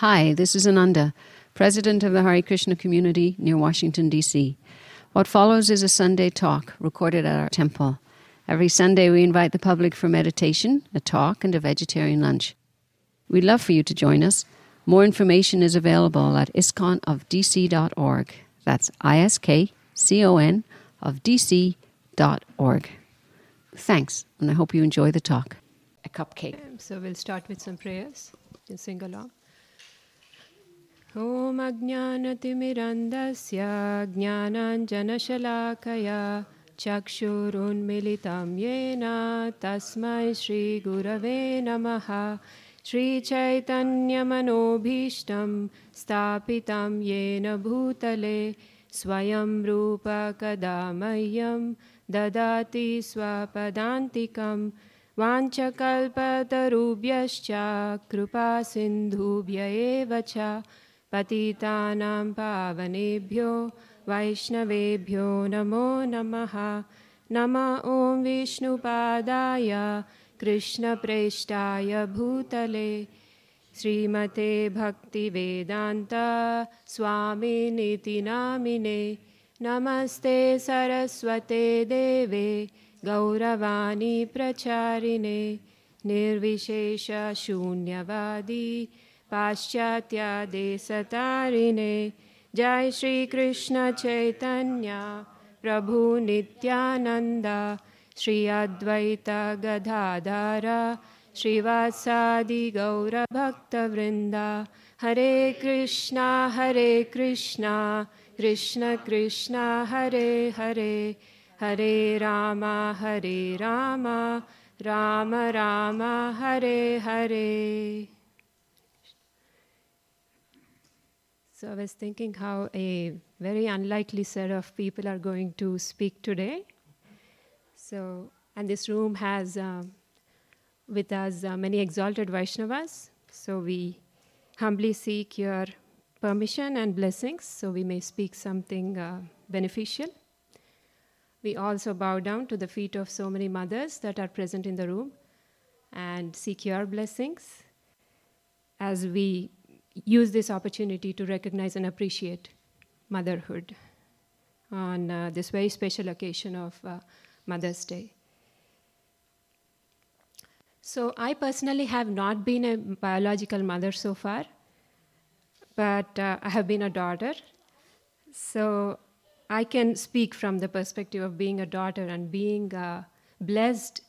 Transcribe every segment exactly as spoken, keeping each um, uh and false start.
Hi, this is Ananda, President of the Hare Krishna community near Washington, D C What follows is a Sunday talk recorded at our temple. Every Sunday we invite the public for meditation, a talk, and a vegetarian lunch. We'd love for you to join us. More information is available at iskcon of d c dot org. That's I S K C O N of D C dot org. Thanks, and I hope you enjoy the talk. A cupcake. So we'll start with some prayers. You can sing along. Om Ajnana Timirandasya, Jnananjana Shalakaya, Chakshurunmilitam yena, Tasmai Shri Gurave Namaha, Shri Chaitanya Manobhishtam, Stapitam Yena Bhutale, Swayam Rupa Kadamayam, Dadati Swapadantikam, Vanchakalpa Tarubhyascha, Krupa Sindhubhya Evacha, Patitanam Pavanebhyo, Vaishnavebhyo Namo Namaha, Nama Om Vishnupadaya, Krishna Preshtaya Bhutale, Srimate Bhakti Vedanta, Swami Niti Namine, Namaste Saraswate Deve, Gauravani Pracharine, Nirvishesha Shunyavadi, Paschatya Desatarine, Jai Shri Krishna Chaitanya, Prabhu Nityananda, Shri Advaita Gadadhara, Shri Vasadi Gaura Bhakta Vrinda, Hare Krishna, Hare Krishna, Krishna Krishna, Hare Hare, Hare Rama, Hare Rama, Rama Rama, Hare Hare. So I was thinking how a very unlikely set of people are going to speak today. So, and this room has uh, with us uh, many exalted Vaishnavas. So we humbly seek your permission and blessings so we may speak something uh, beneficial. We also bow down to the feet of so many mothers that are present in the room and seek your blessings as we use this opportunity to recognize and appreciate motherhood on uh, this very special occasion of uh, Mother's Day. So I personally have not been a biological mother so far, but uh, I have been a daughter. So I can speak from the perspective of being a daughter and being uh, blessed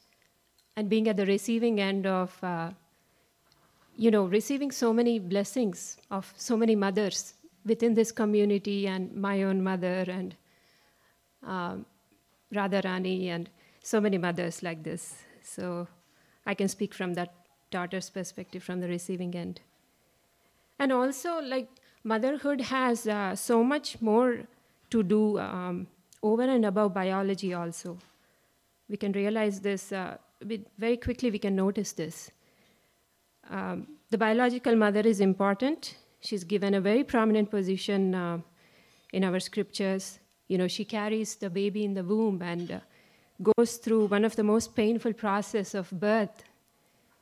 and being at the receiving end of uh, you know, receiving so many blessings of so many mothers within this community and my own mother and um, Radharani and so many mothers like this. So I can speak from that daughter's perspective, from the receiving end. And also, like, motherhood has uh, so much more to do um, over and above biology also. We can realize this, uh, very quickly we can notice this. Um, the biological mother is important. She's given a very prominent position uh, in our scriptures. You know, she carries the baby in the womb and uh, goes through one of the most painful process of birth.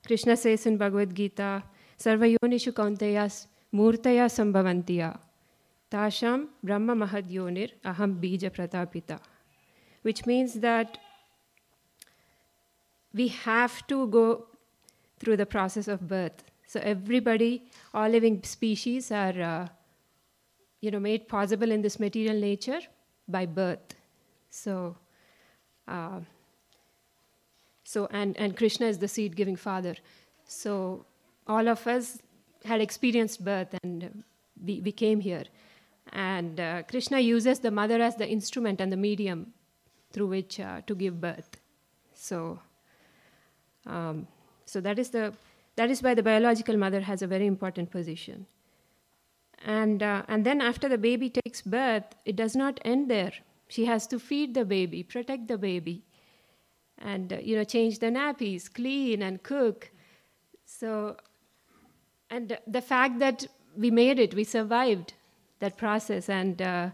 Krishna says in Bhagavad Gita, Sarvayonishukantayas murtaya sambhavantiya tasham Brahma Mahadyonir aham bija pratapita, which means that we have to go through the process of birth. So everybody, all living species are, uh, you know, made possible in this material nature by birth. So, uh, so and, and Krishna is the seed-giving father. So all of us had experienced birth and we, we came here. And uh, Krishna uses the mother as the instrument and the medium through which uh, to give birth. So, um, So that is the that is why the biological mother has a very important position. And uh, and then after the baby takes birth, it does not end there. She has to feed the baby, protect the baby, and uh, you know change the nappies, clean and cook. So, and the fact that we made it, we survived that process, and uh,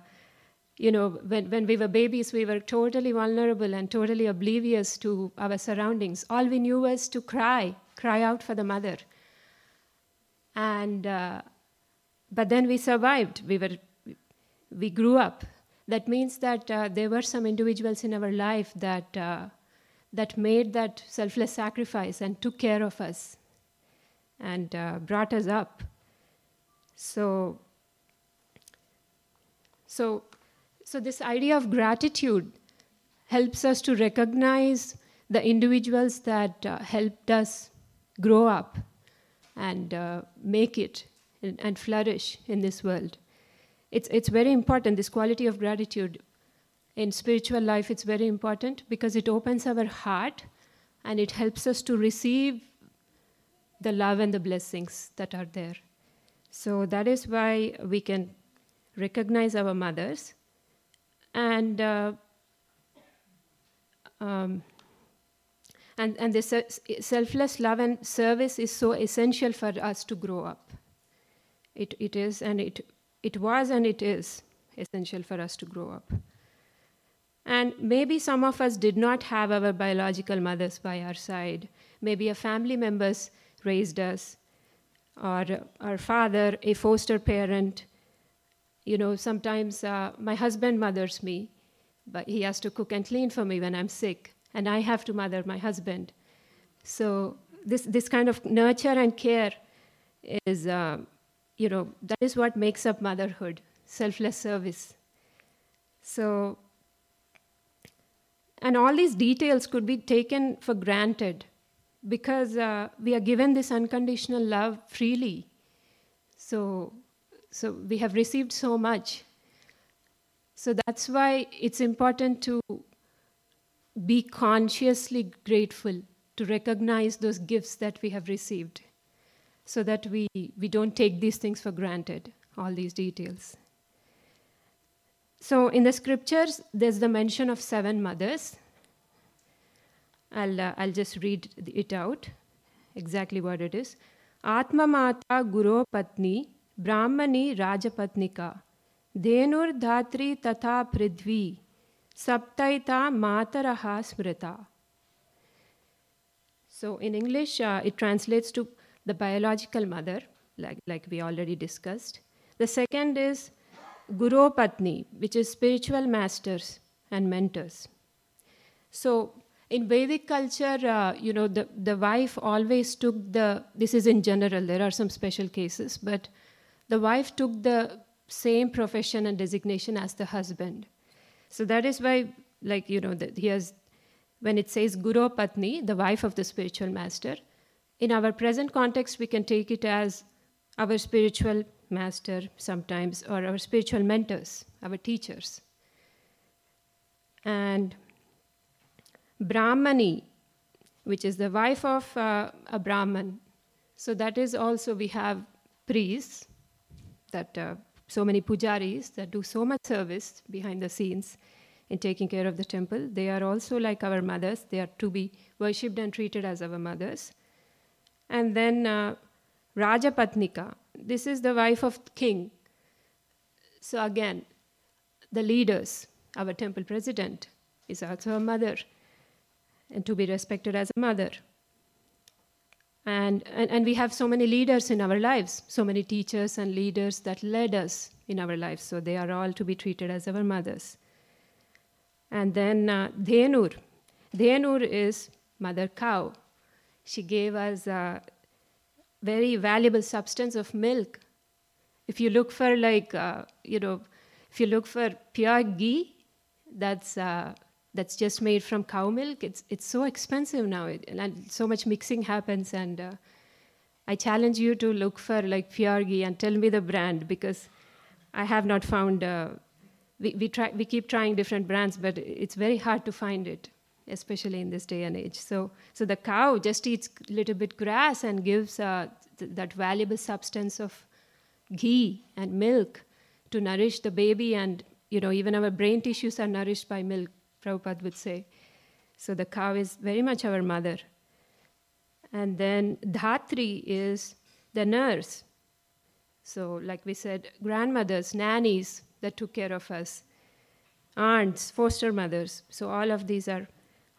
you know when when we were babies, we were totally vulnerable and totally oblivious to our surroundings. All we knew was to cry, cry out for the mother. And uh, But then we survived. We were, we grew up. That means that uh, there were some individuals in our life that uh, that made that selfless sacrifice and took care of us and uh, brought us up. So, so, so this idea of gratitude helps us to recognize the individuals that uh, helped us grow up and uh, make it and, and flourish in this world. It's it's very important, this quality of gratitude in spiritual life. It's very important because it opens our heart and it helps us to receive the love and the blessings that are there. So that is why we can recognize our mothers. And uh, um, and, and this selfless love and service is so essential for us to grow up. It It is and it... It was and it is essential for us to grow up. And maybe some of us did not have our biological mothers by our side. Maybe our family members raised us, or our father, a foster parent. You know, sometimes uh, my husband mothers me, but he has to cook and clean for me when I'm sick, and I have to mother my husband. So this, this kind of nurture and care is... Uh, You know, that is what makes up motherhood, selfless service. So, and all these details could be taken for granted because uh, we are given this unconditional love freely. So, so we have received so much. So that's why it's important to be consciously grateful, to recognize those gifts that we have received, so that we, we don't take these things for granted, all these details. So in the scriptures, there's the mention of seven mothers. I'll, uh, I'll just read it out, exactly what it is. Atma mata guru patni, brahmani rajapatnika, Dhenur dhatri prithvi, saptaita mataraha smrita. So in English, uh, it translates to the biological mother, like, like we already discussed. The second is Guru Patni, which is spiritual masters and mentors. So in Vedic culture, uh, you know, the, the wife always took the, this is in general, there are some special cases, but the wife took the same profession and designation as the husband. So that is why, like, you know, the, here's, when it says Guru Patni, the wife of the spiritual master, in our present context, we can take it as our spiritual master sometimes, or our spiritual mentors, our teachers. And Brahmani, which is the wife of uh, a Brahman. So that is also, we have priests, that uh, so many pujaris that do so much service behind the scenes in taking care of the temple. They are also like our mothers. They are to be worshipped and treated as our mothers. And then uh, Rajapatnika, this is the wife of the king. So again, the leaders, our temple president, is also a mother, and to be respected as a mother. And, and, and we have so many leaders in our lives, so many teachers and leaders that led us in our lives. So they are all to be treated as our mothers. And then uh, Dhenur. Dhenur is mother cow. She gave us a very valuable substance of milk. If you look for like, uh, you know, if you look for pure ghee, that's uh, that's just made from cow milk. It's it's so expensive now, it, and so much mixing happens. And uh, I challenge you to look for like pure ghee and tell me the brand, because I have not found. Uh, we we try we keep trying different brands, but it's very hard to find it, especially in this day and age. So so the cow just eats a little bit grass and gives uh, th- that valuable substance of ghee and milk to nourish the baby. And, you know, even our brain tissues are nourished by milk, Prabhupada would say. So the cow is very much our mother. And then Dhatri is the nurse. So like we said, grandmothers, nannies that took care of us, aunts, foster mothers. So all of these are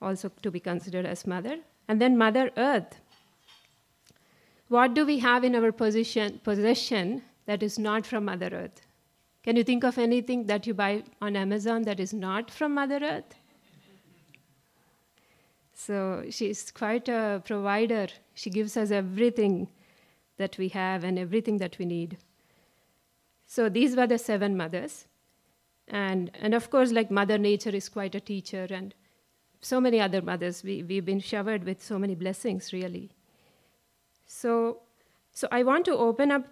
also to be considered as mother. And then Mother Earth. What do we have in our position, possession that is not from Mother Earth? Can you think of anything that you buy on Amazon that is not from Mother Earth? So she's quite a provider. She gives us everything that we have and everything that we need. So these were the seven mothers. And and of course, like Mother Nature is quite a teacher, and so many other mothers. We, we've been showered with so many blessings, really. So, so I want to open up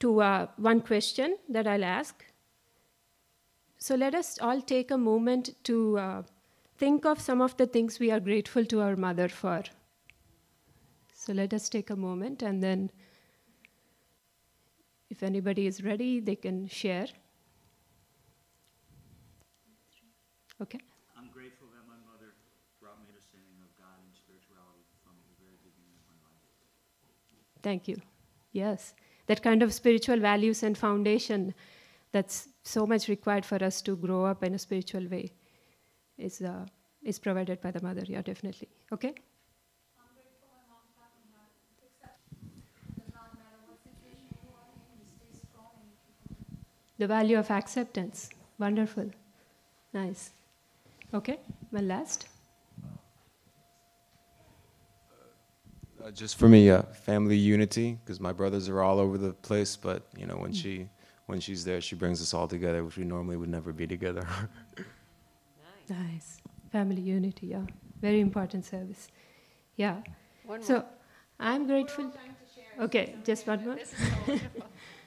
to uh, one question that I'll ask. So let us all take a moment to uh, think of some of the things we are grateful to our mother for. So let us take a moment, and then if anybody is ready, they can share. Okay. I'm grateful that my mother brought me an understanding of God and spirituality from the very beginning of my life. Thank you. Yes. That kind of spiritual values and foundation that's so much required for us to grow up in a spiritual way is uh, is provided by the mother. Yeah, definitely. Okay. I'm grateful my mom taught me how to accept that no matter what situation you are in, you stay strong and you keep going. The value of acceptance. Wonderful. Nice. Okay, my last. Uh, just for me, uh, family unity, because my brothers are all over the place. But you know, when mm. she, when she's there, she brings us all together, which we normally would never be together. Nice. Nice, family unity. Yeah, very important service. Yeah. One more. So, I'm grateful. We're all trying to share. Okay, something. Just one more. This is so wonderful.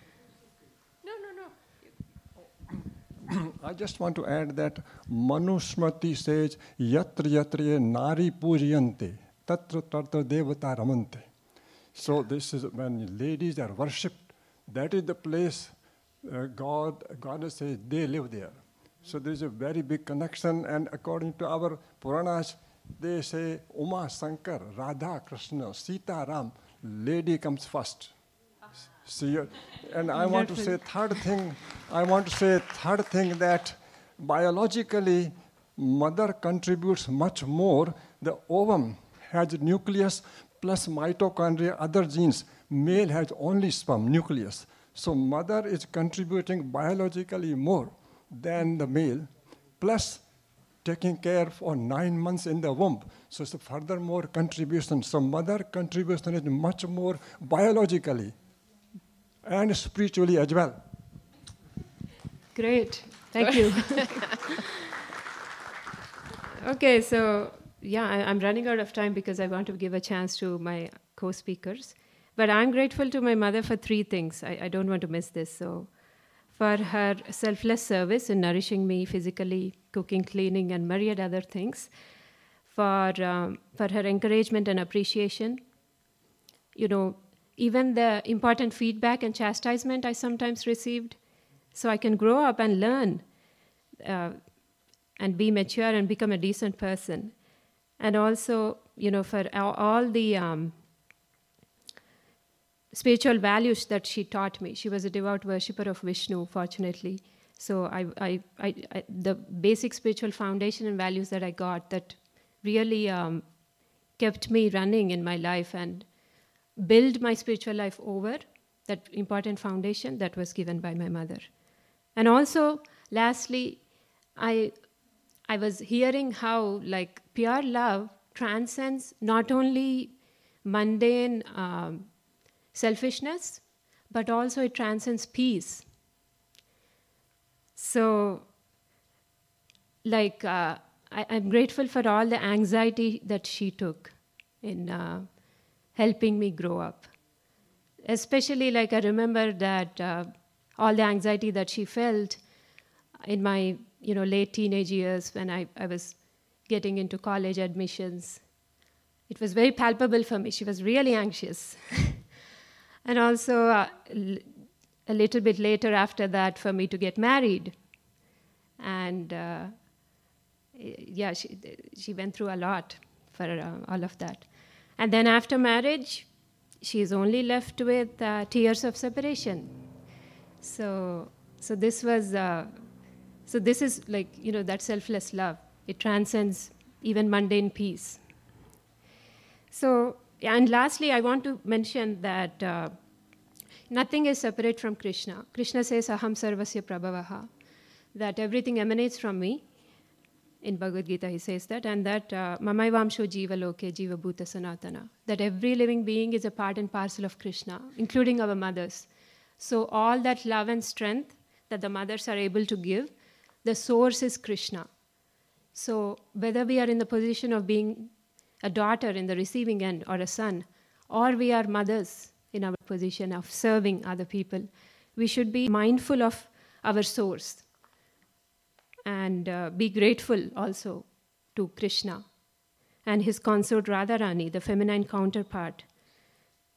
I just want to add that Manusmriti says, yatra yatra nari pujyante, tatra tatra devata ramante. So this is when ladies are worshipped, that is the place uh, God, Goddess says they live there. So there is a very big connection, and according to our Puranas, they say Uma Shankar, Radha Krishna, Sita Ram, lady comes first. See, and I want to say third thing, I want to say third thing that biologically mother contributes much more. The ovum has nucleus plus mitochondria, other genes. Male has only sperm, nucleus. So mother is contributing biologically more than the male, plus taking care for nine months in the womb. So it's a furthermore contribution. So mother contribution is much more biologically and spiritually as well. Great. Thank you. Okay, so, yeah, I, I'm running out of time because I want to give a chance to my co-speakers. But I'm grateful to my mother for three things. I, I don't want to miss this. So, for her selfless service in nourishing me physically, cooking, cleaning, and myriad other things. For, um, for her encouragement and appreciation. You know, even the important feedback and chastisement I sometimes received, so I can grow up and learn uh, and be mature and become a decent person. And also, you know, for all the um, spiritual values that she taught me. She was a devout worshipper of Vishnu, fortunately. So I, I, I, I, the basic spiritual foundation and values that I got that really um, kept me running in my life and build my spiritual life over that important foundation that was given by my mother. And also, lastly, I I was hearing how like pure love transcends not only mundane um, selfishness, but also it transcends peace. So, like, uh, I, I'm grateful for all the anxiety that she took in uh, helping me grow up. Especially, like, I remember that uh, all the anxiety that she felt in my, you know, late teenage years when I, I was getting into college admissions. It was very palpable for me. She was really anxious. And also, uh, l- a little bit later after that, for me to get married. And, uh, yeah, she, she went through a lot for uh, all of that. And then after marriage, she is only left with uh, tears of separation. So, so this was, uh, so this is like, you know, that selfless love. It transcends even mundane peace. So, and lastly, I want to mention that, uh, Nothing is separate from Krishna. Krishna says, aham sarvasya prabhavaha, that everything emanates from me. In Bhagavad Gita, he says that, and that uh, mamaivamsho jiva loke jiva bhuta sanatana, that every living being is a part and parcel of Krishna, including our mothers. So all that love and strength that the mothers are able to give, the source is Krishna. So whether we are in the position of being a daughter in the receiving end or a son, or we are mothers in our position of serving other people, we should be mindful of our source and uh, be grateful also to Krishna and his consort Radharani, the feminine counterpart,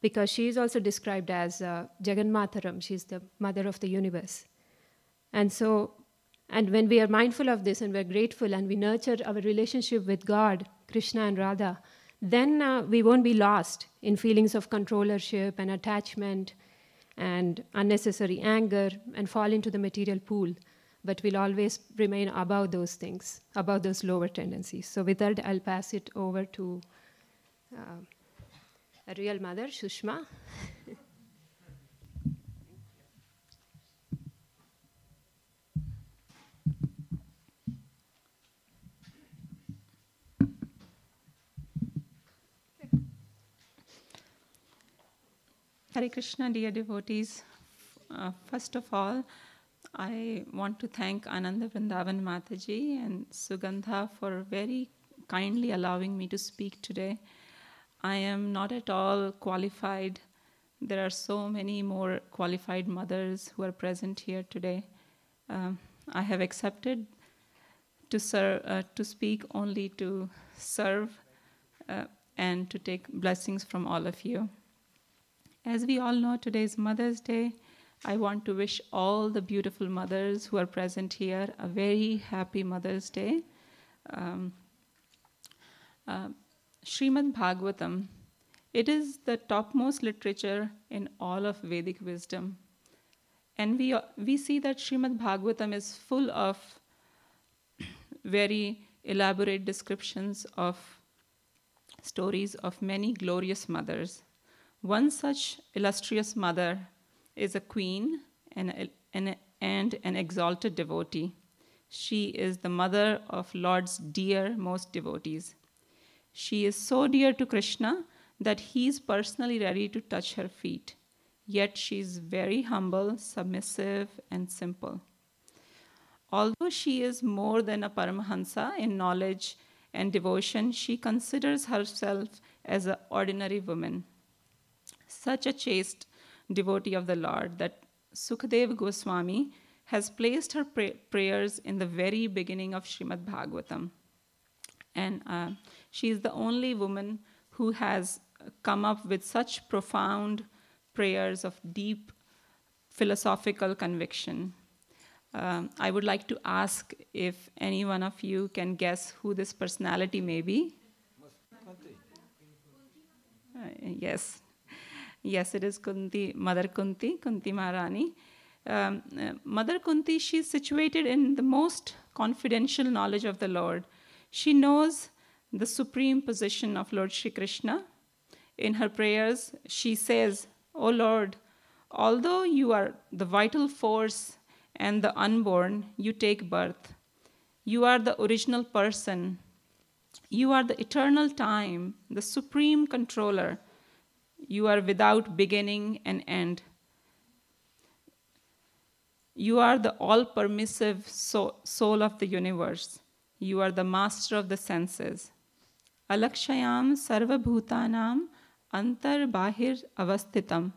because she is also described as uh, Jagan Mataram. She is the mother of the universe. And so, and when we are mindful of this and we are grateful and we nurture our relationship with God, Krishna and Radha, then uh, we won't be lost in feelings of controllership and attachment and unnecessary anger and fall into the material pool. But we'll always remain above those things, above those lower tendencies. So with that, I'll pass it over to uh, a real mother, Shushma. Hare Krishna, dear devotees. Uh, first of all, I want to thank Ananda Vrindavan Mataji and Sugandha for very kindly allowing me to speak today. I am not at all qualified. There are so many more qualified mothers who are present here today. Um, I have accepted to serve, uh, to speak only to serve uh, and to take blessings from all of you. As we all know, today is Mother's Day. I want to wish all the beautiful mothers who are present here a very happy Mother's Day. Um, uh, Srimad Bhagavatam, it is the topmost literature in all of Vedic wisdom. And we, we see that Srimad Bhagavatam is full of very elaborate descriptions of stories of many glorious mothers. One such illustrious mother is a queen and, and, and an exalted devotee. She is the mother of Lord's dear most devotees. She is so dear to Krishna that he is personally ready to touch her feet. Yet she is very humble, submissive, and simple. Although she is more than a Paramahansa in knowledge and devotion, she considers herself as an ordinary woman. Such a chaste devotee of the Lord, that Sukadeva Goswami has placed her pray- prayers in the very beginning of Srimad Bhagavatam. And uh, she is the only woman who has come up with such profound prayers of deep philosophical conviction. Um, I would like to ask if any one of you can guess who this personality may be. Uh, yes. Yes, it is Kunti, Mother Kunti, Kunti Maharani. Um, uh, Mother Kunti, she is situated in the most confidential knowledge of the Lord. She knows the supreme position of Lord Shri Krishna. In her prayers, she says, O Lord, although you are the vital force and the unborn, you take birth. You are the original person. You are the eternal time, the supreme controller. You are without beginning and end. You are the all-permissive so- soul of the universe. You are the master of the senses. Alakshayam sarva bhutanam antar bahir avastitam.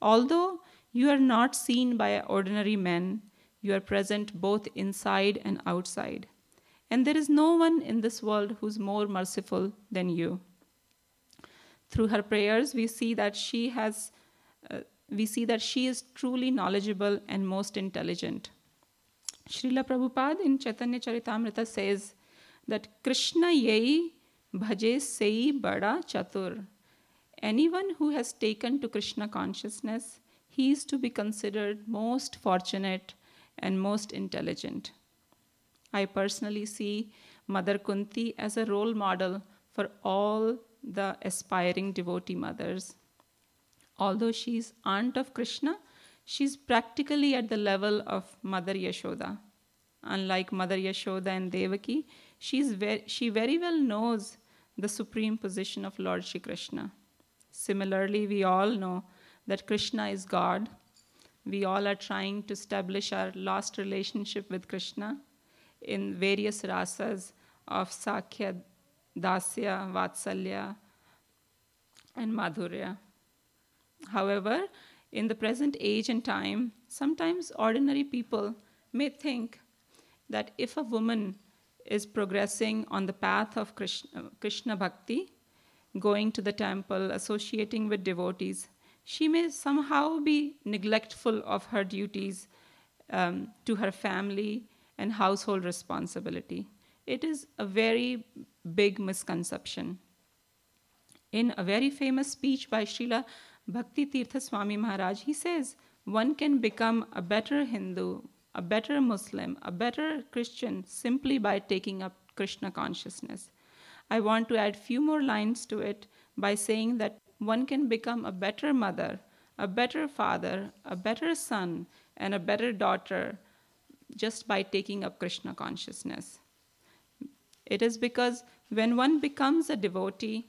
Although you are not seen by ordinary men, you are present both inside and outside. And there is no one in this world who's more merciful than you. Through her prayers, we see that she has, uh, we see that she is truly knowledgeable and most intelligent. Srila Prabhupada in Chaitanya Charitamrita says that Krishna yei bhaje sei bada chatur. Anyone who has taken to Krishna consciousness, he is to be considered most fortunate and most intelligent. I personally see Mother Kunti as a role model for all the aspiring devotee mothers. although she is aunt of Krishna, she is practically at the level of Mother Yashoda. Unlike Mother Yashoda and Devaki, she's very, she very well knows the supreme position of Lord Shri Krishna. Similarly, we all know that Krishna is God. We all are trying to establish our lost relationship with Krishna in various rasas of Sakya, Dasya, Vatsalya, and Madhurya. However, in the present age and time, sometimes ordinary people may think that if a woman is progressing on the path of Krishna, Krishna Bhakti, going to the temple, associating with devotees, she may somehow be neglectful of her duties um, to her family and household responsibility. It is a very big misconception. In a very famous speech by Srila Bhakti Tirtha Swami Maharaj, he says, one can become a better Hindu, a better Muslim, a better Christian simply by taking up Krishna consciousness. I want to add few more lines to it by saying that one can become a better mother, a better father, a better son, and a better daughter just by taking up Krishna consciousness. It is because when one becomes a devotee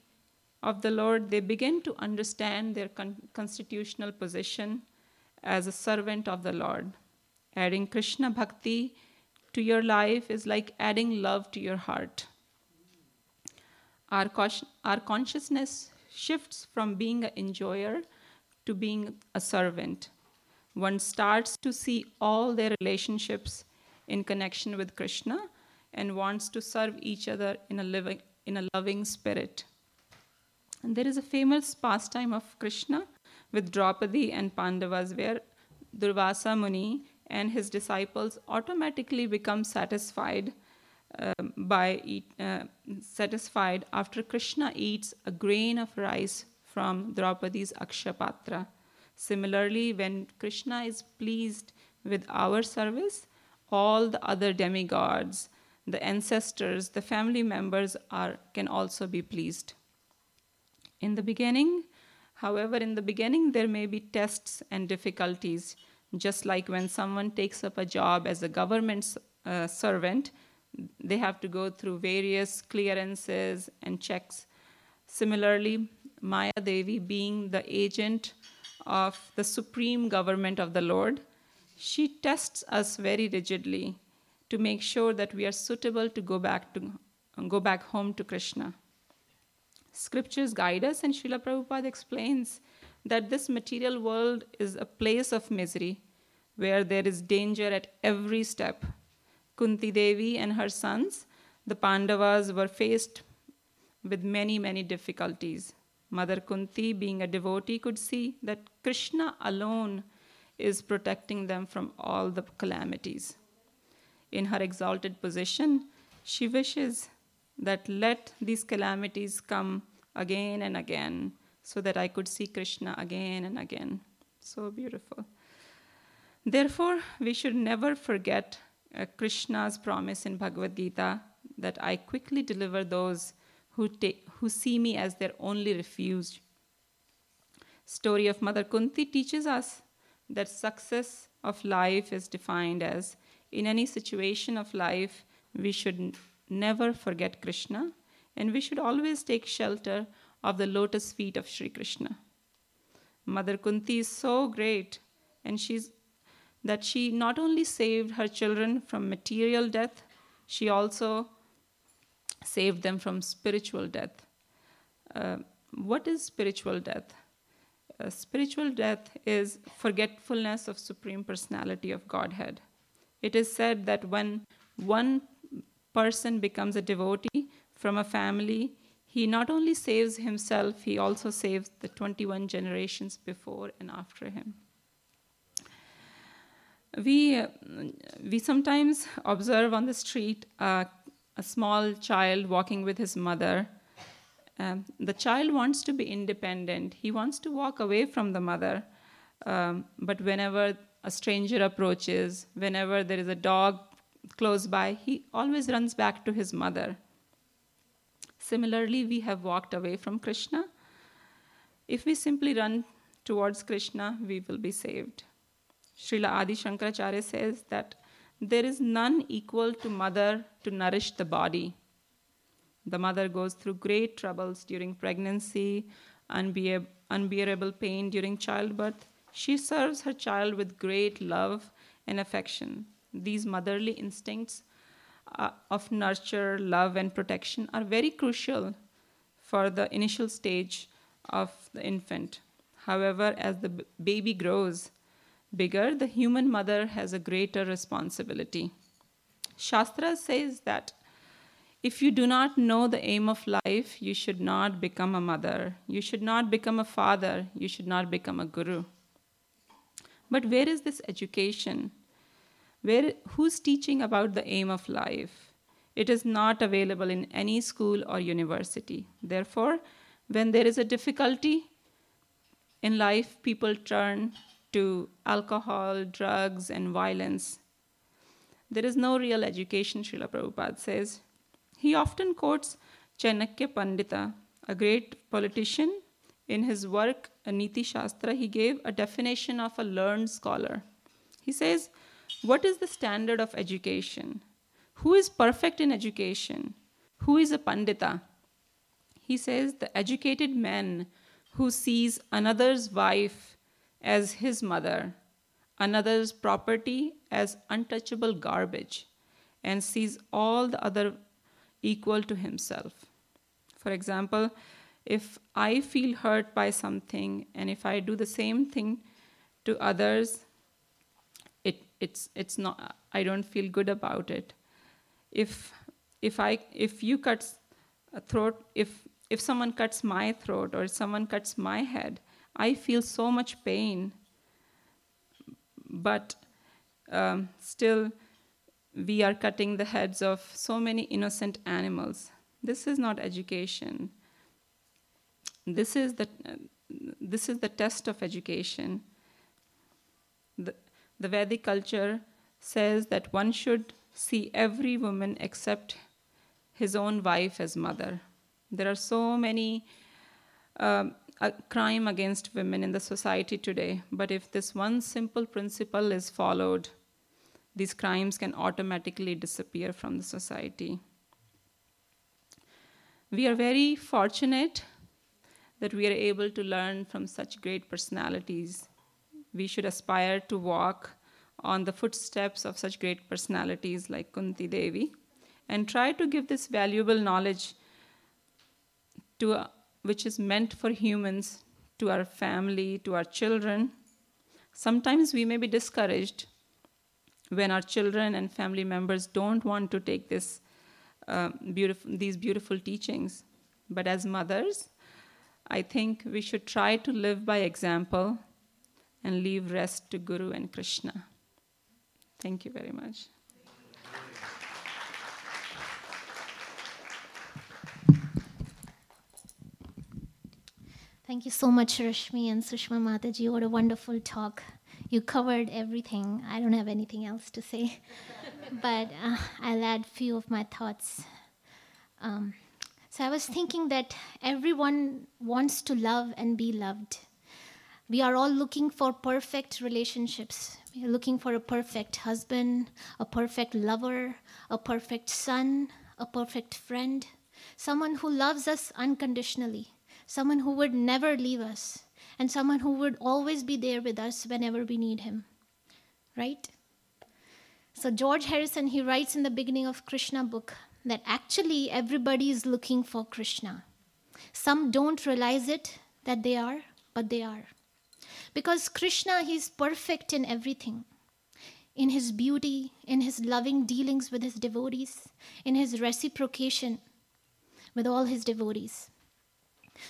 of the Lord, they begin to understand their con- constitutional position as a servant of the Lord. Adding Krishna Bhakti to your life is like adding love to your heart. Our, caution, our consciousness shifts from being an enjoyer to being a servant. One starts to see all their relationships in connection with Krishna and wants to serve each other in a living, in a loving spirit. And there is a famous pastime of Krishna with Draupadi and Pandavas where Durvasa Muni and his disciples automatically become satisfied uh, by eat, uh, satisfied after Krishna eats a grain of rice from Draupadi's Akshapatra. Similarly, when Krishna is pleased with our service, all the other demigods, the ancestors, the family members are can also be pleased. In the beginning, however, in the beginning there may be tests and difficulties. Just like when someone takes up a job as a government uh, servant, they have to go through various clearances and checks. Similarly, Maya Devi, being the agent of the supreme government of the Lord, she tests us very rigidly to make sure that we are suitable to go back to go back home to Krishna. Scriptures guide us, and Srila Prabhupada explains that this material world is a place of misery where there is danger at every step. Kunti Devi and her sons, the Pandavas, were faced with many, many difficulties. Mother Kunti, being a devotee, could see that Krishna alone is protecting them from all the calamities. In her exalted position, she wishes that let these calamities come again and again, so that I could see Krishna again and again. So beautiful. Therefore, we should never forget uh, Krishna's promise in Bhagavad Gita that I quickly deliver those who take, who see me as their only refuge. Story of Mother Kunti teaches us that success of life is defined as, in any situation of life, we should n- never forget Krishna, and we should always take shelter of the lotus feet of Sri Krishna. Mother Kunti is so great, and she's that she not only saved her children from material death, she also saved them from spiritual death. Uh, what is spiritual death? Uh, spiritual death is forgetfulness of Supreme Personality of Godhead. It is said that when one person becomes a devotee from a family, he not only saves himself, he also saves the twenty-one generations before and after him. We uh, we sometimes observe on the street uh, a small child walking with his mother. Um, the child wants to be independent. He wants to walk away from the mother. Um, but whenever a stranger approaches, whenever there is a dog close by, he always runs back to his mother. Similarly, we have walked away from Krishna. If we simply run towards Krishna, we will be saved. Srila Adi Shankaracharya says that there is none equal to mother to nourish the body. The mother goes through great troubles during pregnancy, unbe- unbearable pain during childbirth. She serves her child with great love and affection. These motherly instincts uh, of nurture, love, and protection are very crucial for the initial stage of the infant. However, as the b- baby grows bigger, the human mother has a greater responsibility. Shastra says that if you do not know the aim of life, you should not become a mother. You should not become a father. You should not become a guru. But where is this education? Where, who's teaching about the aim of life? It is not available in any school or university. Therefore, when there is a difficulty in life, people turn to alcohol, drugs, and violence. There is no real education, Srila Prabhupada says. He often quotes Chanakya Pandita, a great politician. In his work, Niti Shastra, he gave a definition of a learned scholar. He says, what is the standard of education? Who is perfect in education? Who is a pandita? He says, the educated man who sees another's wife as his mother, another's property as untouchable garbage, and sees all the other equal to himself. For example, if I feel hurt by something and if I do the same thing to others, it it's it's not I don't feel good about it. If if I if you cut a throat if if someone cuts my throat or someone cuts my head, I feel so much pain. But um, still we are cutting the heads of so many innocent animals. This is not education. This is the uh, this is the test of education. The, the Vedic culture says that one should see every woman except his own wife as mother. There are so many um, uh, crime against women in the society today, but if this one simple principle is followed, these crimes can automatically disappear from the society. We are very fortunate that we are able to learn from such great personalities. We should aspire to walk on the footsteps of such great personalities like Kunti Devi and try to give this valuable knowledge to uh, which is meant for humans, to our family, to our children. Sometimes we may be discouraged when our children and family members don't want to take this, uh, beautiful, these beautiful teachings. But as mothers, I think we should try to live by example and leave rest to Guru and Krishna. Thank you very much. Thank you so much, Rashmi and Sushma Mataji. What a wonderful talk. You covered everything. I don't have anything else to say. But uh, I'll add few of my thoughts. Um, So I was thinking that everyone wants to love and be loved. We are all looking for perfect relationships. We are looking for a perfect husband, a perfect lover, a perfect son, a perfect friend, someone who loves us unconditionally, someone who would never leave us, and someone who would always be there with us whenever we need him, right? So George Harrison, he writes in the beginning of Krishna book, that actually everybody is looking for Krishna. Some don't realize it, that they are, but they are. Because Krishna, he's perfect in everything. In his beauty, in his loving dealings with his devotees, in his reciprocation with all his devotees.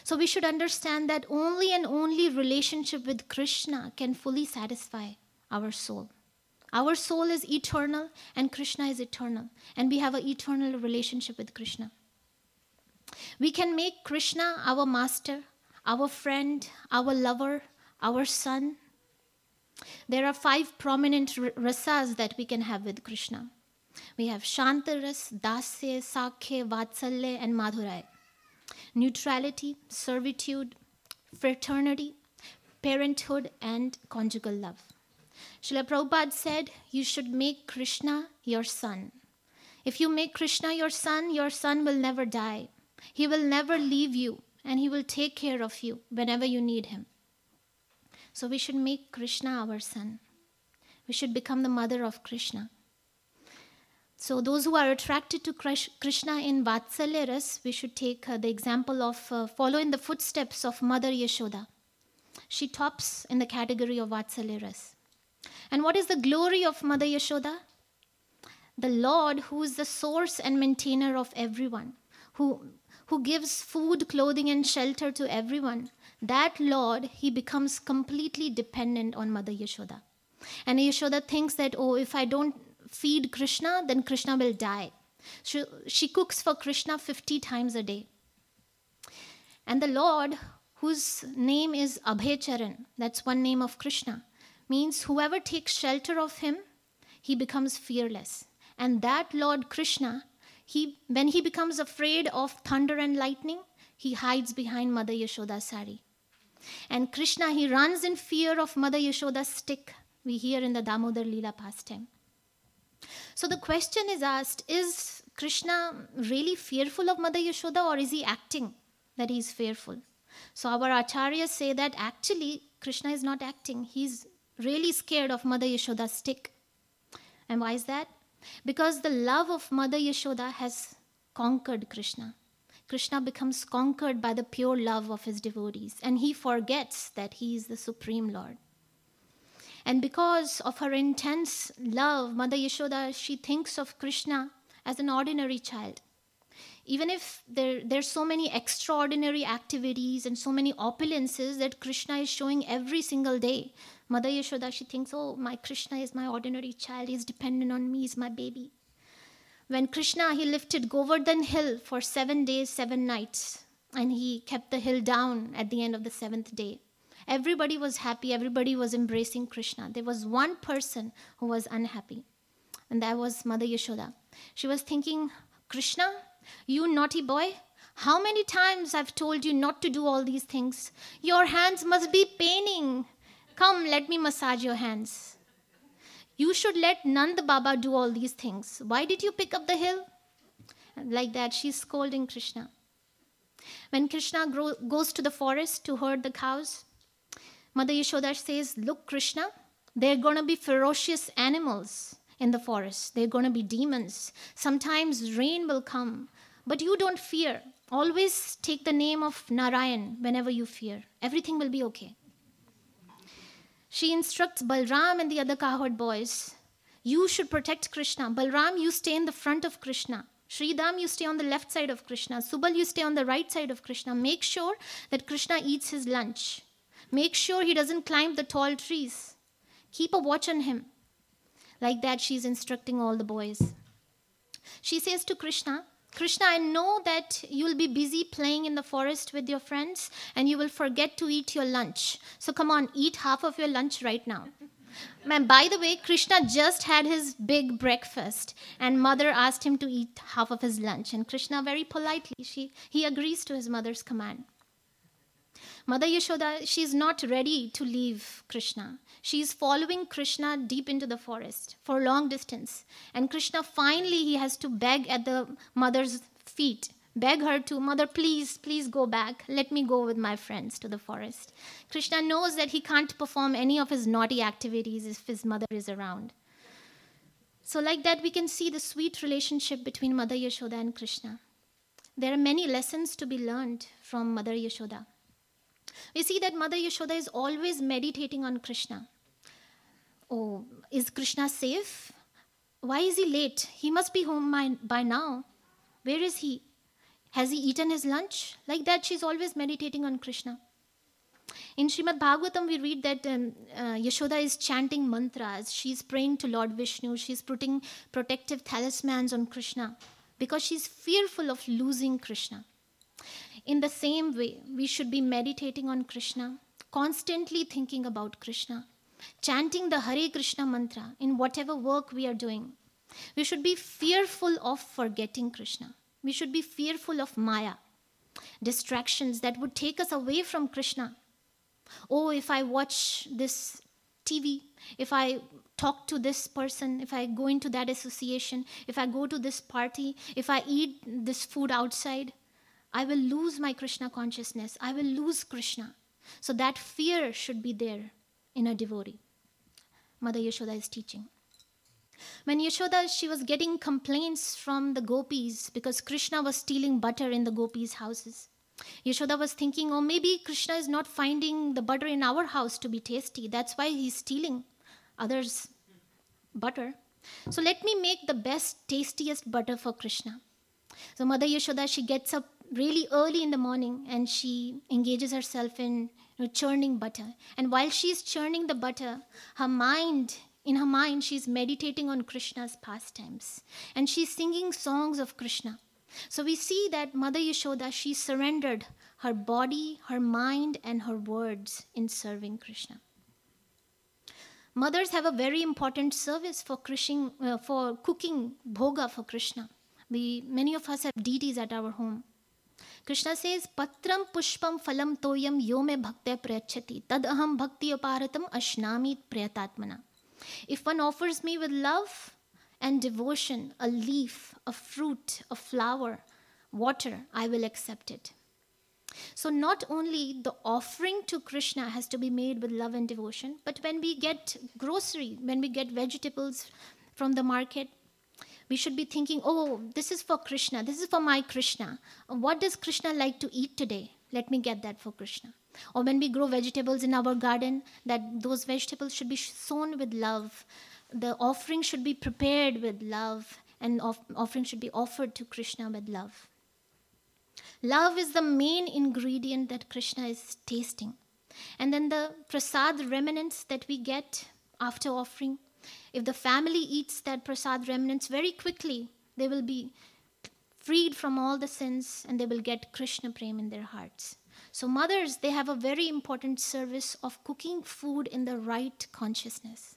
So we should understand that only and only relationship with Krishna can fully satisfy our soul. Our soul is eternal and Krishna is eternal. And we have an eternal relationship with Krishna. We can make Krishna our master, our friend, our lover, our son. There are five prominent rasas that we can have with Krishna. We have Shantaras, Dasya, Sakhe, Vatsalya, and Madhurya. Neutrality, servitude, fraternity, parenthood and conjugal love. Srila Prabhupada said, you should make Krishna your son. If you make Krishna your son, your son will never die. He will never leave you, and he will take care of you whenever you need him. So we should make Krishna our son. We should become the mother of Krishna. So those who are attracted to Krishna in Vatsalya ras, we should take uh, the example of uh, following the footsteps of Mother Yashoda. She tops in the category of Vatsalya ras. And what is the glory of Mother Yashoda? The Lord, who is the source and maintainer of everyone, who, who gives food, clothing and shelter to everyone, that Lord, he becomes completely dependent on Mother Yashoda. And Yashoda thinks that, oh, if I don't feed Krishna, then Krishna will die. She, she cooks for Krishna fifty times a day. And the Lord, whose name is Abhay, that's one name of Krishna, means whoever takes shelter of him, he becomes fearless. And that Lord Krishna, he when he becomes afraid of thunder and lightning, he hides behind Mother Yashoda's sari. And Krishna, he runs in fear of Mother Yashoda's stick, we hear in the Damodar Leela pastime. So the question is asked, is Krishna really fearful of Mother Yashoda, or is he acting that he is fearful? So our acharyas say that actually Krishna is not acting. He's really scared of Mother Yashoda's stick. And why is that? Because the love of Mother Yashoda has conquered Krishna. Krishna becomes conquered by the pure love of his devotees, and he forgets that he is the Supreme Lord. And because of her intense love, Mother Yashoda, she thinks of Krishna as an ordinary child. Even if there there's so many extraordinary activities and so many opulences that Krishna is showing every single day, Mother Yashoda, she thinks, oh, my Krishna is my ordinary child, he's dependent on me, he's my baby. When Krishna, he lifted Govardhan hill for seven days, seven nights, and he kept the hill down at the end of the seventh day. Everybody was happy, everybody was embracing Krishna. There was one person who was unhappy, and that was Mother Yashoda. She was thinking, Krishna, you naughty boy, how many times I've told you not to do all these things? Your hands must be paining. Come, let me massage your hands. You should let Nanda Baba do all these things. Why did you pick up the hill? Like that, she's scolding Krishna. When Krishna grow, goes to the forest to herd the cows, Mother Yashoda says, look, Krishna, they're going to be ferocious animals in the forest. They're going to be demons. Sometimes rain will come, but you don't fear. Always take the name of Narayan whenever you fear. Everything will be okay. She instructs Balram and the other cowherd boys, you should protect Krishna. Balram, you stay in the front of Krishna. Sridham, you stay on the left side of Krishna. Subal, you stay on the right side of Krishna. Make sure that Krishna eats his lunch. Make sure he doesn't climb the tall trees. Keep a watch on him. Like that, she's instructing all the boys. She says to Krishna, Krishna, I know that you'll be busy playing in the forest with your friends and you will forget to eat your lunch. So come on, eat half of your lunch right now. And by the way, Krishna just had his big breakfast and mother asked him to eat half of his lunch. And Krishna very politely, she, he agrees to his mother's command. Mother Yashoda, she's not ready to leave Krishna. She's following Krishna deep into the forest for a long distance. And Krishna finally, he has to beg at the mother's feet, beg her to, mother, please, please go back. Let me go with my friends to the forest. Krishna knows that he can't perform any of his naughty activities if his mother is around. So like that, we can see the sweet relationship between Mother Yashoda and Krishna. There are many lessons to be learned from Mother Yashoda. We see that Mother Yashoda is always meditating on Krishna. Oh, is Krishna safe? Why is he late? He must be home by now. Where is he? Has he eaten his lunch? Like that, she's always meditating on Krishna. In Srimad Bhagavatam, we read that um, uh, Yashoda is chanting mantras. She's praying to Lord Vishnu. She's putting protective talismans on Krishna because she's fearful of losing Krishna. In the same way, we should be meditating on Krishna, constantly thinking about Krishna, chanting the Hare Krishna mantra in whatever work we are doing. We should be fearful of forgetting Krishna. We should be fearful of Maya, distractions that would take us away from Krishna. oh, if I watch this T V, if I talk to this person, if I go into that association, if I go to this party, if I eat this food outside, I will lose my Krishna consciousness. I will lose Krishna. So that fear should be there in a devotee. Mother Yashoda is teaching. When Yashoda, she was getting complaints from the gopis because Krishna was stealing butter in the gopis' houses. Yashoda was thinking, oh, maybe Krishna is not finding the butter in our house to be tasty. That's why he's stealing others' butter. So let me make the best, tastiest butter for Krishna. So Mother Yashoda, she gets up really early in the morning and she engages herself in you know, churning butter. And while she's churning the butter, her mind... In her mind, she's meditating on Krishna's pastimes. And she's singing songs of Krishna. So we see that Mother Yashoda, she surrendered her body, her mind, and her words in serving Krishna. Mothers have a very important service for, Krishna, uh, for cooking bhoga for Krishna. We, many of us have deities at our home. Krishna says, Patram pushpam phalam toyam yome bhaktya prayachati tad aham bhakti aparatam ashnami prayatatmana. If one offers me with love and devotion, a leaf, a fruit, a flower, water, I will accept it. So not only the offering to Krishna has to be made with love and devotion, but when we get grocery, when we get vegetables from the market, we should be thinking, oh, this is for Krishna, this is for my Krishna. What does Krishna like to eat today? Let me get that for Krishna. Or when we grow vegetables in our garden, that those vegetables should be sown with love. The offering should be prepared with love, and off- offering should be offered to Krishna with love. Love is the main ingredient that Krishna is tasting. And then the prasad remnants that we get after offering, if the family eats that prasad remnants very quickly, they will be freed from all the sins and they will get Krishna prema in their hearts. So mothers, they have a very important service of cooking food in the right consciousness.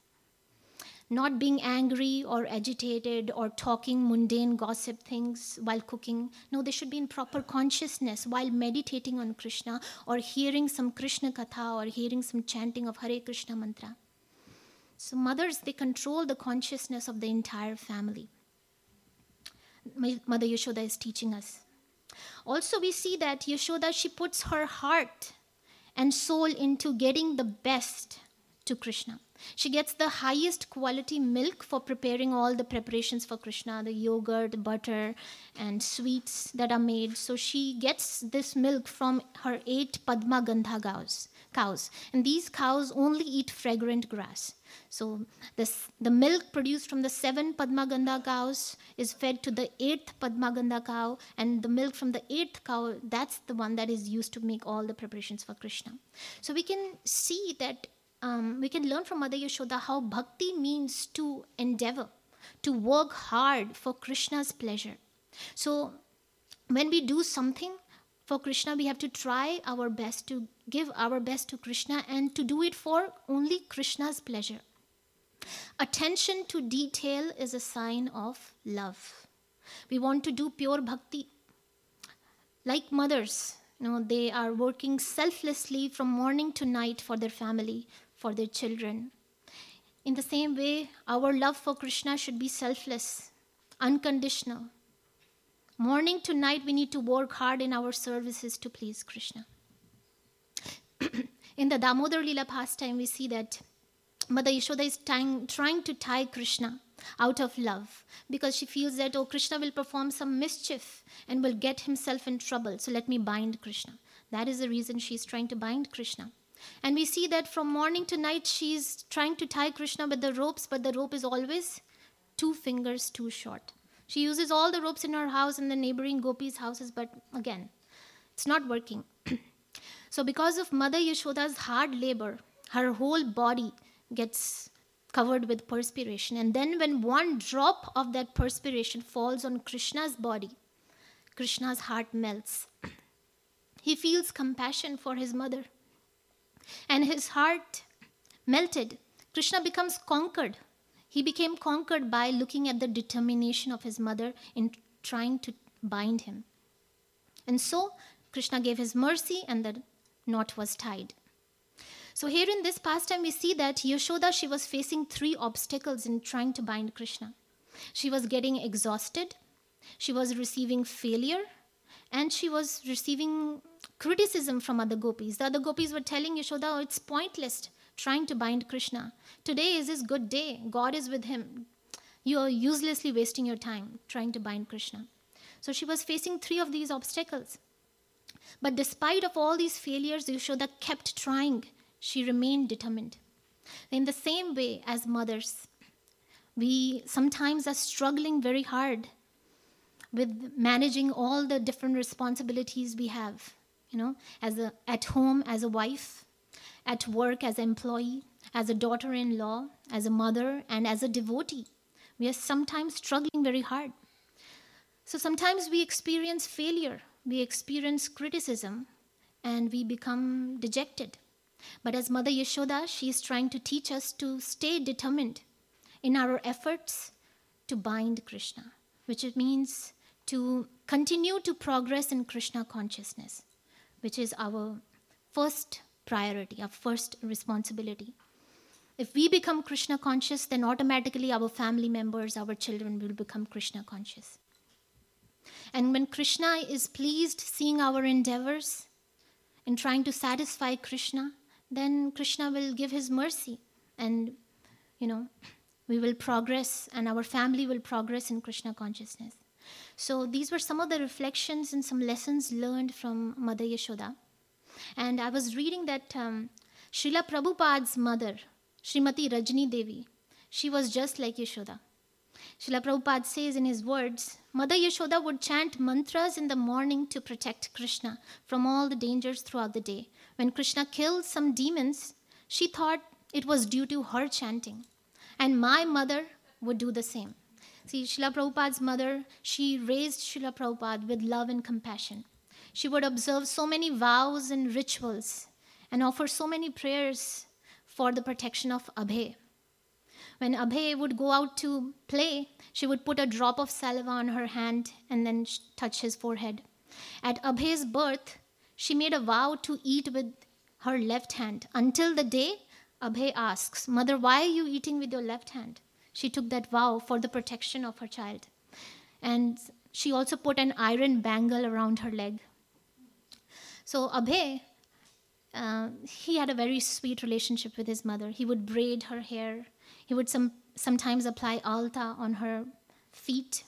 Not being angry or agitated or talking mundane gossip things while cooking. No, they should be in proper consciousness while meditating on Krishna or hearing some Krishna katha or hearing some chanting of Hare Krishna mantra. So mothers, they control the consciousness of the entire family. Mother Yashoda is teaching us. Also, we see that Yashoda, she puts her heart and soul into getting the best to Krishna. She gets the highest quality milk for preparing all the preparations for Krishna, the yogurt, butter, and sweets that are made. So she gets this milk from her eight Padma Gandha cows. cows. And these cows only eat fragrant grass. So this, the milk produced from the seven Padma Gandha cows is fed to the eighth Padma Gandha cow, and the milk from the eighth cow, that's the one that is used to make all the preparations for Krishna. So we can see that Um, we can learn from Mother Yashoda how bhakti means to endeavor, to work hard for Krishna's pleasure. So when we do something for Krishna, we have to try our best to give our best to Krishna and to do it for only Krishna's pleasure. Attention to detail is a sign of love. We want to do pure bhakti. Like mothers, you know, they are working selflessly from morning to night for their family, for their children. In the same way, our love for Krishna should be selfless, unconditional. Morning to night, we need to work hard in our services to please Krishna. In the Damodar Leela pastime, we see that Mother Yashoda is tying, trying to tie Krishna out of love because she feels that, oh, Krishna will perform some mischief and will get himself in trouble, so let me bind Krishna. That is the reason she's trying to bind Krishna. And we see that from morning to night she's trying to tie Krishna with the ropes, but the rope is always two fingers too short. She uses all the ropes in her house and the neighboring gopis' houses, but again, it's not working. So because of Mother Yashoda's hard labor, her whole body gets covered with perspiration. And then when one drop of that perspiration falls on Krishna's body, Krishna's heart melts. He feels compassion for his mother. And his heart melted. Krishna becomes conquered. He became conquered by looking at the determination of his mother in trying to bind him. And so Krishna gave his mercy and the knot was tied. So here in this pastime, we see that Yashoda, she was facing three obstacles in trying to bind Krishna. She was getting exhausted, she was receiving failure, and she was receiving criticism from other gopis. The other gopis were telling Yashoda, oh, it's pointless trying to bind Krishna. Today is his good day. God is with him. You are uselessly wasting your time trying to bind Krishna. So she was facing three of these obstacles. But despite of all these failures, Yashoda kept trying. She remained determined. In the same way as mothers, we sometimes are struggling very hard with managing all the different responsibilities we have, you know, as a, at home, as a wife, at work, as an employee, as a daughter-in-law, as a mother, and as a devotee. We are sometimes struggling very hard. So sometimes we experience failure, we experience criticism, and we become dejected. But as Mother Yashoda, she is trying to teach us to stay determined in our efforts to bind Krishna, which means to continue to progress in Krishna consciousness, which is our first priority, our first responsibility. If we become Krishna conscious, then automatically our family members, our children will become Krishna conscious. And when Krishna is pleased seeing our endeavors in trying to satisfy Krishna, then Krishna will give his mercy and, you know, we will progress and our family will progress in Krishna consciousness. So these were some of the reflections and some lessons learned from Mother Yashoda. And I was reading that um, Srila Prabhupada's mother, Srimati Rajni Devi, she was just like Yashoda. Srila Prabhupada says in his words, Mother Yashoda would chant mantras in the morning to protect Krishna from all the dangers throughout the day. When Krishna killed some demons, she thought it was due to her chanting. And my mother would do the same. See, Srila Prabhupada's mother, she raised Srila Prabhupada with love and compassion. She would observe so many vows and rituals and offer so many prayers for the protection of Abhay. When Abhay would go out to play, she would put a drop of saliva on her hand and then touch his forehead. At Abhay's birth, she made a vow to eat with her left hand until the day Abhay asks, Mother, why are you eating with your left hand? She took that vow for the protection of her child. And she also put an iron bangle around her leg. So Abhay, uh, he had a very sweet relationship with his mother. He would braid her hair. He would some, sometimes apply alta on her feet.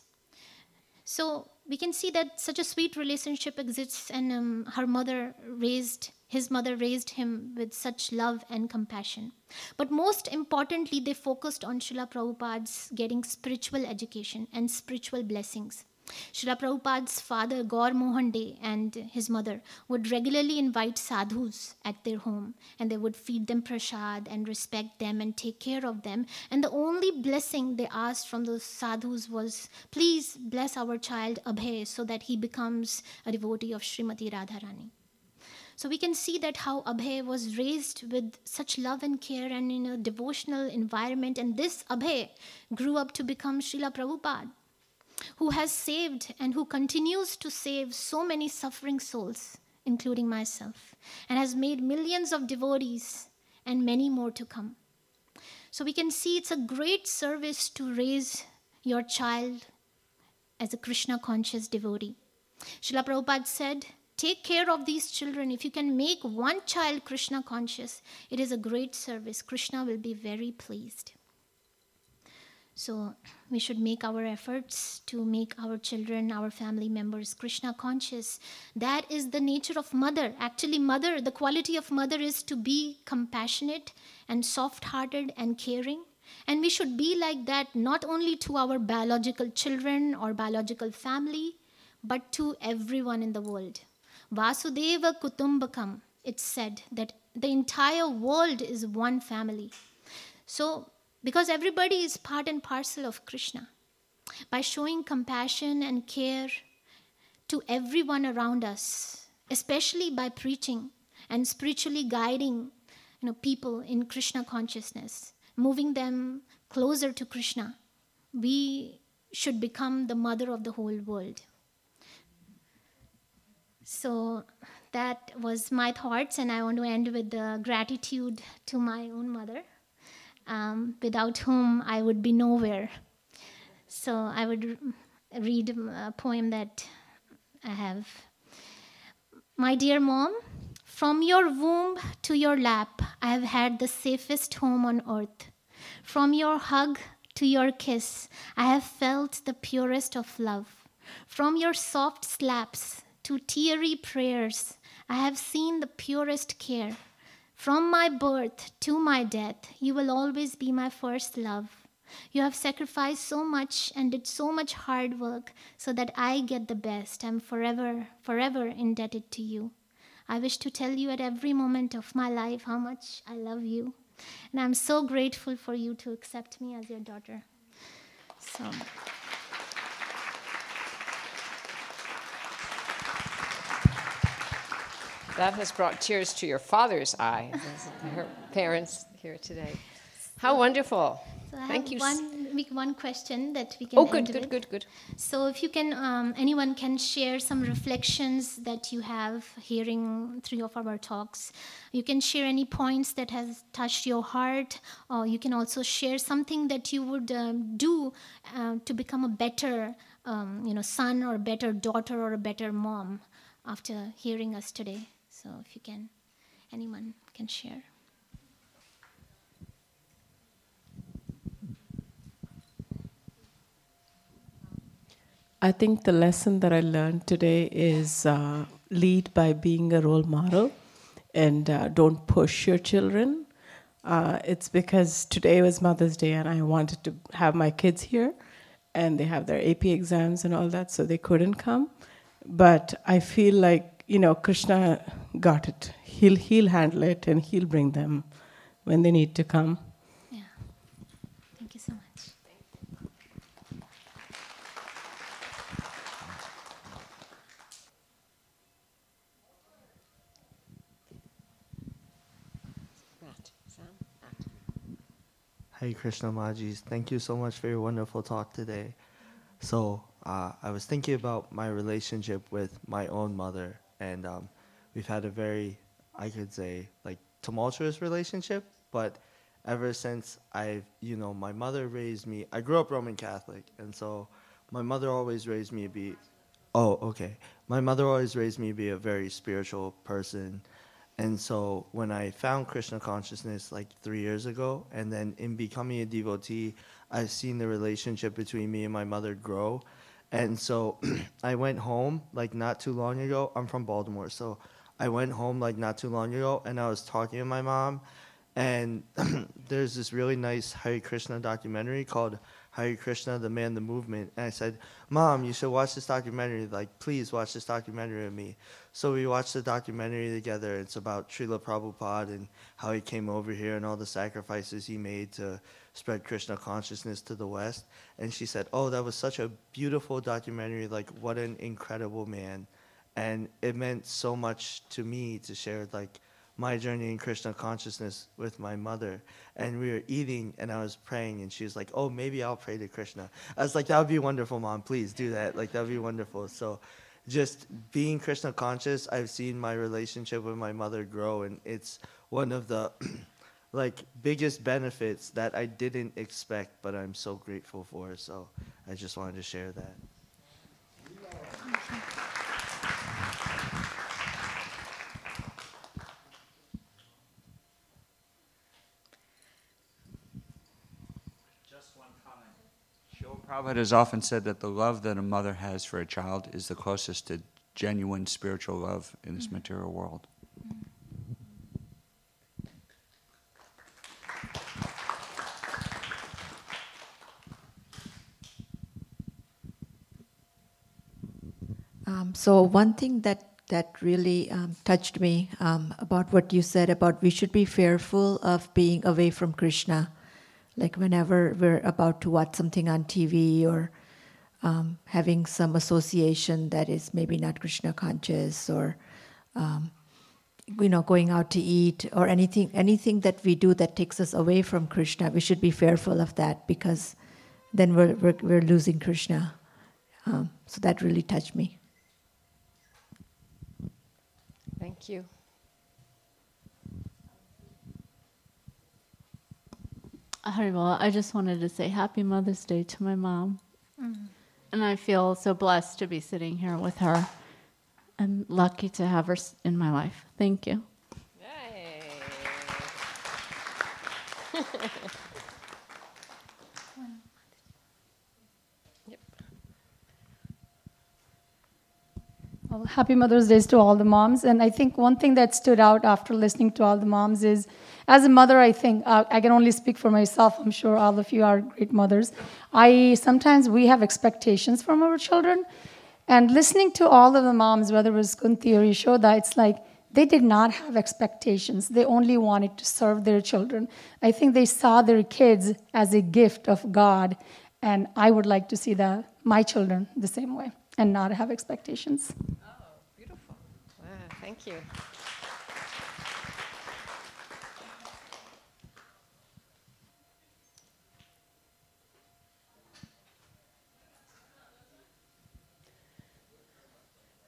So we can see that such a sweet relationship exists, and um, her mother raised His mother raised him with such love and compassion. But most importantly, they focused on Srila Prabhupada's getting spiritual education and spiritual blessings. Srila Prabhupada's father, Gaur Mohan De, and his mother would regularly invite sadhus at their home, and they would feed them prasad and respect them and take care of them. And the only blessing they asked from those sadhus was, please bless our child Abhay so that he becomes a devotee of Srimati Radharani. So we can see that how Abhay was raised with such love and care and in a devotional environment. And this Abhay grew up to become Srila Prabhupada, who has saved and who continues to save so many suffering souls, including myself, and has made millions of devotees and many more to come. So we can see it's a great service to raise your child as a Krishna conscious devotee. Srila Prabhupada said, take care of these children. If you can make one child Krishna conscious, it is a great service. Krishna will be very pleased. So we should make our efforts to make our children, our family members Krishna conscious. That is the nature of mother. Actually, mother, the quality of mother is to be compassionate and soft-hearted and caring. And we should be like that not only to our biological children or biological family, but to everyone in the world. Vasudeva Kutumbakam, it's said that the entire world is one family. So, because everybody is part and parcel of Krishna, by showing compassion and care to everyone around us, especially by preaching and spiritually guiding, you know, people in Krishna consciousness, moving them closer to Krishna, we should become the mother of the whole world. So that was my thoughts, and I want to end with the gratitude to my own mother, um, without whom I would be nowhere. So I would read a poem that I have. My dear mom, from your womb to your lap, I have had the safest home on earth. From your hug to your kiss, I have felt the purest of love. From your soft slaps to teary prayers, I have seen the purest care. From my birth to my death, you will always be my first love. You have sacrificed so much and did so much hard work so that I get the best. I'm forever, forever indebted to you. I wish to tell you at every moment of my life how much I love you. And I'm so grateful for you to accept me as your daughter. So... that has brought tears to your father's eyes, her parents here today. How wonderful. So I Thank have you. One, one question that we can. Oh, good, good, with. good, good. So, if you can, um, anyone can share some reflections that you have hearing three of our talks. You can share any points that has touched your heart, or you can also share something that you would um, do uh, to become a better, um, you know, son or a better daughter or a better mom after hearing us today. So, if you can, anyone can share. I think the lesson that I learned today is uh, lead by being a role model, and uh, don't push your children. Uh, it's because today was Mother's Day and I wanted to have my kids here, and they have their A P exams and all that, so they couldn't come. But I feel like, you know, Krishna got it. He'll, he'll handle it, and he'll bring them when they need to come. Yeah. Thank you so much. Hare Krishna Mahajis, thank you so much for your wonderful talk today. So uh, I was thinking about my relationship with my own mother, and um, we've had a very, I could say, like tumultuous relationship. But ever since I've, you know, my mother raised me. I grew up Roman Catholic, and so my mother always raised me to be. Oh, okay. My mother always raised me to be a very spiritual person. And so when I found Krishna consciousness like three years ago, and then in becoming a devotee, I've seen the relationship between me and my mother grow. And so I went home like not too long ago. I'm from Baltimore. So I went home like not too long ago, and I was talking to my mom. And there's this really nice Hare Krishna documentary called Hare Krishna, the Man, the Movement. And I said, Mom, you should watch this documentary. Like, please watch this documentary with me. So we watched the documentary together. It's about Srila Prabhupada and how he came over here and all the sacrifices he made to spread Krishna consciousness to the West. And she said, oh, that was such a beautiful documentary. Like, what an incredible man. And it meant so much to me to share, like, my journey in Krishna consciousness with my mother. And we were eating, and I was praying, and she was like, oh, maybe I'll pray to Krishna. I was like, that would be wonderful, Mom. Please do that. Like, that would be wonderful. So just being Krishna conscious, I've seen my relationship with my mother grow, and it's one of the like biggest benefits that I didn't expect, but I'm so grateful for. So I just wanted to share that. Prabhupada has often said that the love that a mother has for a child is the closest to genuine spiritual love in this mm-hmm. material world. Mm-hmm. Um, so one thing that, that really um, touched me um, about what you said about we should be fearful of being away from Krishna. Like whenever we're about to watch something on T V or um, having some association that is maybe not Krishna conscious, or um, you know, going out to eat or anything, anything that we do that takes us away from Krishna, we should be fearful of that, because then we're we're, we're losing Krishna. Um, so that really touched me. Thank you. Haribola, I just wanted to say Happy Mother's Day to my mom. Mm-hmm. And I feel so blessed to be sitting here with her. I'm lucky to have her in my life. Thank you. Yay. Yep. Well, Happy Mother's Day to all the moms. And I think one thing that stood out after listening to all the moms is, as a mother, I think, uh, I can only speak for myself. I'm sure all of you are great mothers. I sometimes we have expectations from our children. And listening to all of the moms, whether it was Kunti or Yashoda, it's like they did not have expectations. They only wanted to serve their children. I think they saw their kids as a gift of God. And I would like to see the, my children the same way and not have expectations. Oh, beautiful. Wow, thank you.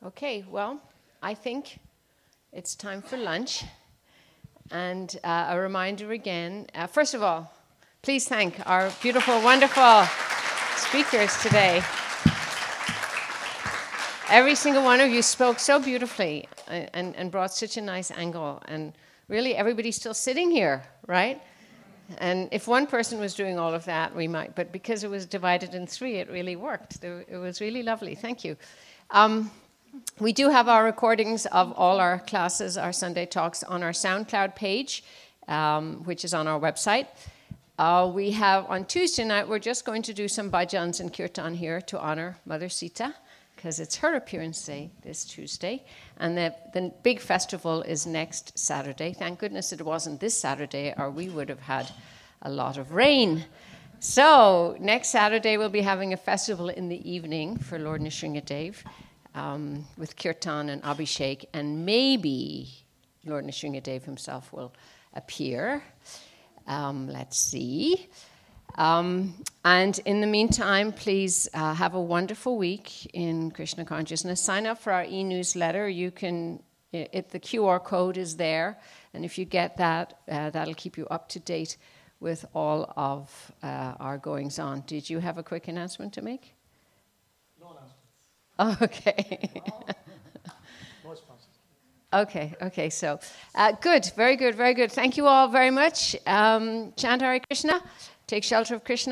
Okay, well, I think it's time for lunch. And uh, a reminder again, uh, first of all, please thank our beautiful, wonderful speakers today. Every single one of you spoke so beautifully and, and brought such a nice angle. And really, everybody's still sitting here, right? And if one person was doing all of that, we might. But because it was divided in three, it really worked. It was really lovely. Thank you. Um, We do have our recordings of all our classes, our Sunday talks, on our SoundCloud page, um, which is on our website. Uh, we have, on Tuesday night, we're just going to do some bhajans and kirtan here to honor Mother Sita, because it's her appearance day this Tuesday. And the, the big festival is next Saturday. Thank goodness it wasn't this Saturday, or we would have had a lot of rain. So next Saturday, we'll be having a festival in the evening for Lord Nrsingadev. Um, with kirtan and abhishek, and maybe Lord Nrsingadev himself will appear. Um, let's see. Um, and in the meantime, please uh, have a wonderful week in Krishna consciousness. Sign up for our e-newsletter. You can, it, the Q R code is there, and if you get that, uh, that'll keep you up to date with all of uh, our goings on. Did you have a quick announcement to make? Okay. okay, okay, so uh, good, very good, very good. Thank you all very much. Um, chant Hare Krishna, take shelter of Krishna.